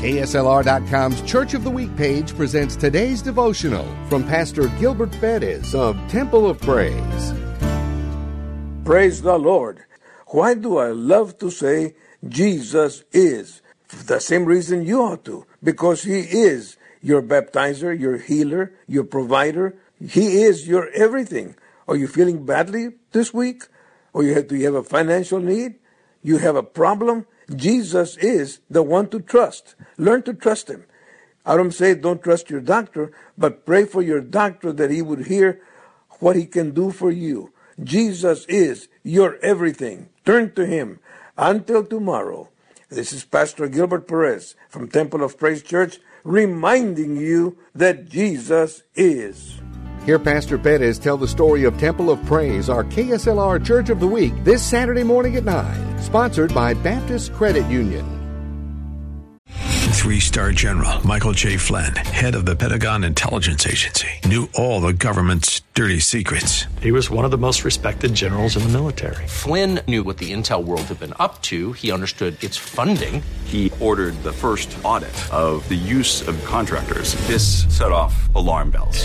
KSLR.com's Church of the Week page presents today's devotional from Pastor Gilbert Perez of Temple of Praise. Praise the Lord. Why do I love to say Jesus is? The same reason you ought to, because He is your baptizer, your healer, your provider. He is your everything. Are you feeling badly this week? Or do you have a financial need? You have a problem? Jesus is the one to trust. Learn to trust Him. I don't say don't trust your doctor, but pray for your doctor that he would hear what he can do for you. Jesus is your everything. Turn to Him. Until tomorrow, this is Pastor Gilbert Perez from Temple of Praise Church reminding you that Jesus is. Hear Pastor Perez tell the story of Temple of Praise, our KSLR Church of the Week, this Saturday morning at 9. Sponsored by Baptist Credit Union. 3-star General Michael J. Flynn, head of the Pentagon Intelligence Agency, knew all the government's dirty secrets. He was one of the most respected generals in the military. Flynn knew what the intel world had been up to. He understood its funding. He ordered the first audit of the use of contractors. This set off alarm bells.